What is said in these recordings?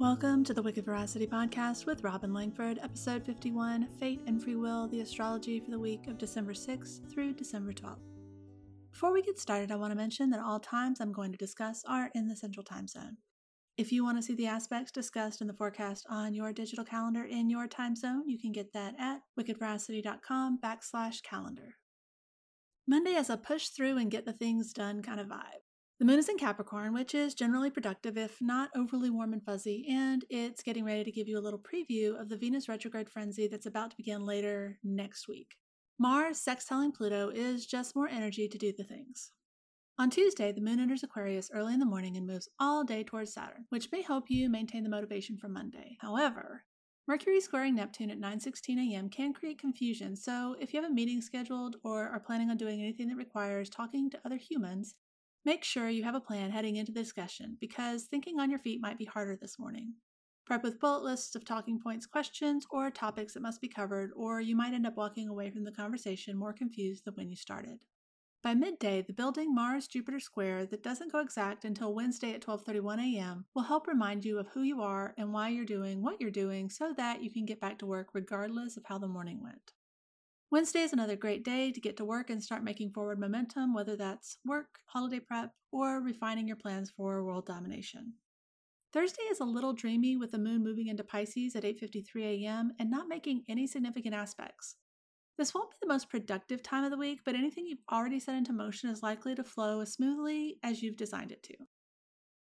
Welcome to the Wicked Veracity podcast with Robin Langford, episode 51, Fate and Free Will, the astrology for the week of December 6th through December 12th. Before we get started, I want to mention that all times I'm going to discuss are in the Central Time Zone. If you want to see the aspects discussed in the forecast on your digital calendar in your time zone, you can get that at wickedveracity.com/calendar. Monday is a push through and get the things done kind of vibe. The moon is in Capricorn, which is generally productive if not overly warm and fuzzy, and it's getting ready to give you a little preview of the Venus retrograde frenzy that's about to begin later next week. Mars sextiling Pluto is just more energy to do the things. On Tuesday, the moon enters Aquarius early in the morning and moves all day towards Saturn, which may help you maintain the motivation for Monday. However, Mercury squaring Neptune at 9:16 a.m. can create confusion, so if you have a meeting scheduled or are planning on doing anything that requires talking to other humans, make sure you have a plan heading into the discussion, because thinking on your feet might be harder this morning. Prep with bullet lists of talking points, questions, or topics that must be covered, or you might end up walking away from the conversation more confused than when you started. By midday, the building Mars-Jupiter square that doesn't go exact until Wednesday at 12:31 a.m. will help remind you of who you are and why you're doing what you're doing so that you can get back to work regardless of how the morning went. Wednesday is another great day to get to work and start making forward momentum, whether that's work, holiday prep, or refining your plans for world domination. Thursday is a little dreamy with the moon moving into Pisces at 8:53 a.m. and not making any significant aspects. This won't be the most productive time of the week, but anything you've already set into motion is likely to flow as smoothly as you've designed it to.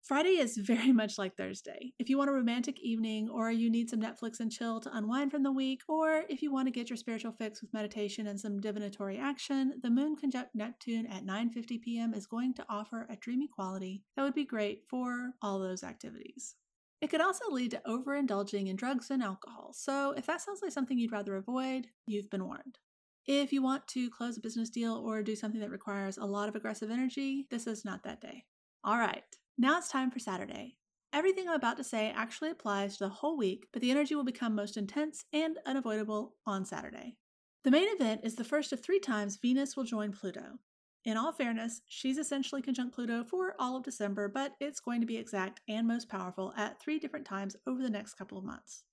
Friday is very much like Thursday. If you want a romantic evening, or you need some Netflix and chill to unwind from the week, or if you want to get your spiritual fix with meditation and some divinatory action, the moon conjunct Neptune at 9:50 p.m. is going to offer a dreamy quality that would be great for all those activities. It could also lead to overindulging in drugs and alcohol, so if that sounds like something you'd rather avoid, you've been warned. If you want to close a business deal or do something that requires a lot of aggressive energy, this is not that day. All right. Now it's time for Saturday. Everything I'm about to say actually applies to the whole week, but the energy will become most intense and unavoidable on Saturday. The main event is the first of three times Venus will join Pluto. In all fairness, she's essentially conjunct Pluto for all of December, but it's going to be exact and most powerful at three different times over the next couple of months.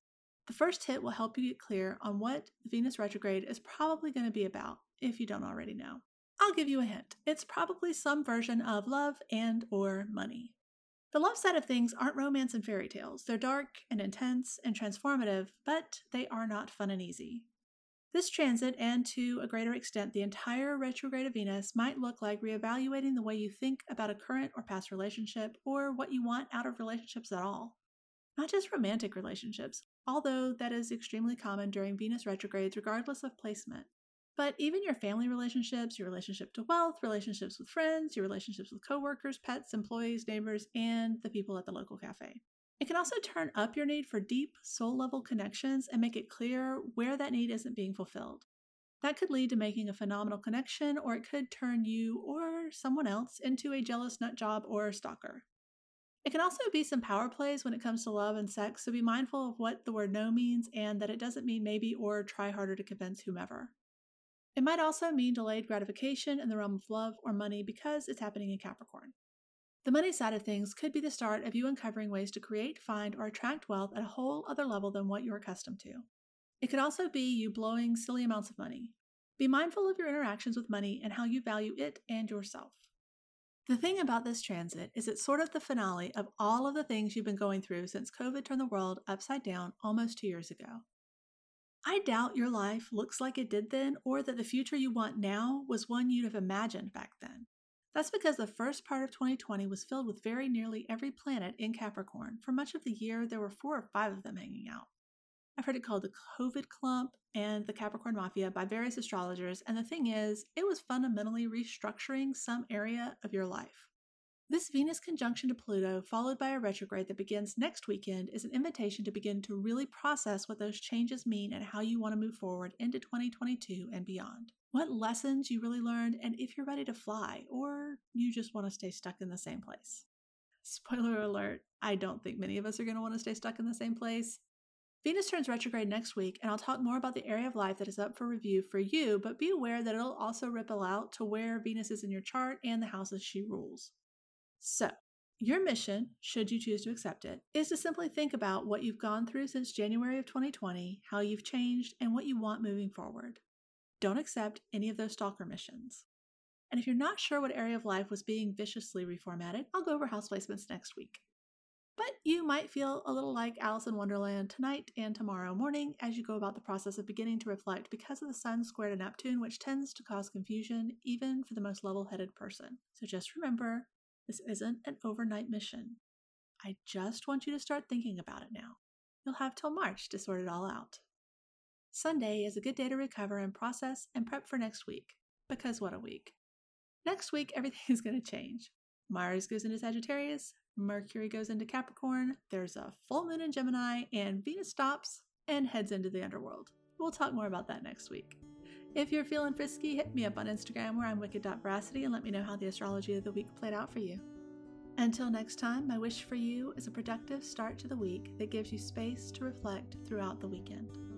The first hit will help you get clear on what the Venus retrograde is probably going to be about, if you don't already know. I'll give you a hint. It's probably some version of love and/or money. The love side of things aren't romance and fairy tales. They're dark and intense and transformative, but they are not fun and easy. This transit, and to a greater extent the entire retrograde of Venus, might look like reevaluating the way you think about a current or past relationship, or what you want out of relationships at all. Not just romantic relationships, although that is extremely common during Venus retrogrades regardless of placement. But even your family relationships, your relationship to wealth, relationships with friends, your relationships with coworkers, pets, employees, neighbors, and the people at the local cafe. It can also turn up your need for deep, soul-level connections and make it clear where that need isn't being fulfilled. That could lead to making a phenomenal connection, or it could turn you or someone else into a jealous nut job or stalker. It can also be some power plays when it comes to love and sex, so be mindful of what the word no means and that it doesn't mean maybe or try harder to convince whomever. It might also mean delayed gratification in the realm of love or money because it's happening in Capricorn. The money side of things could be the start of you uncovering ways to create, find, or attract wealth at a whole other level than what you're accustomed to. It could also be you blowing silly amounts of money. Be mindful of your interactions with money and how you value it and yourself. The thing about this transit is it's sort of the finale of all of the things you've been going through since COVID turned the world upside down almost 2 years ago. I doubt your life looks like it did then, or that the future you want now was one you'd have imagined back then. That's because the first part of 2020 was filled with very nearly every planet in Capricorn. For much of the year, there were 4 or 5 of them hanging out. I've heard it called the COVID clump and the Capricorn Mafia by various astrologers, and the thing is, it was fundamentally restructuring some area of your life. This Venus conjunction to Pluto, followed by a retrograde that begins next weekend, is an invitation to begin to really process what those changes mean and how you want to move forward into 2022 and beyond. What lessons you really learned, and if you're ready to fly, or you just want to stay stuck in the same place. Spoiler alert, I don't think many of us are going to want to stay stuck in the same place. Venus turns retrograde next week, and I'll talk more about the area of life that is up for review for you, but be aware that it'll also ripple out to where Venus is in your chart and the houses she rules. So, Your mission, should you choose to accept it, is to simply think about what you've gone through since January of 2020, how you've changed, and what you want moving forward. Don't accept any of those stalker missions. And if you're not sure what area of life was being viciously reformatted, I'll go over house placements next week. But you might feel a little like Alice in Wonderland tonight and tomorrow morning as you go about the process of beginning to reflect because of the Sun squared to Neptune, which tends to cause confusion even for the most level-headed person. So just remember, this isn't an overnight mission. I just want you to start thinking about it now. You'll have till March to sort it all out. Sunday is a good day to recover and process and prep for next week, because what a week. Next week, everything is going to change. Mars goes into Sagittarius, Mercury goes into Capricorn, there's a full moon in Gemini, and Venus stops and heads into the underworld. We'll talk more about that next week. If you're feeling frisky, hit me up on Instagram where I'm wicked.veracity and let me know how the astrology of the week played out for you. Until next time, my wish for you is a productive start to the week that gives you space to reflect throughout the weekend.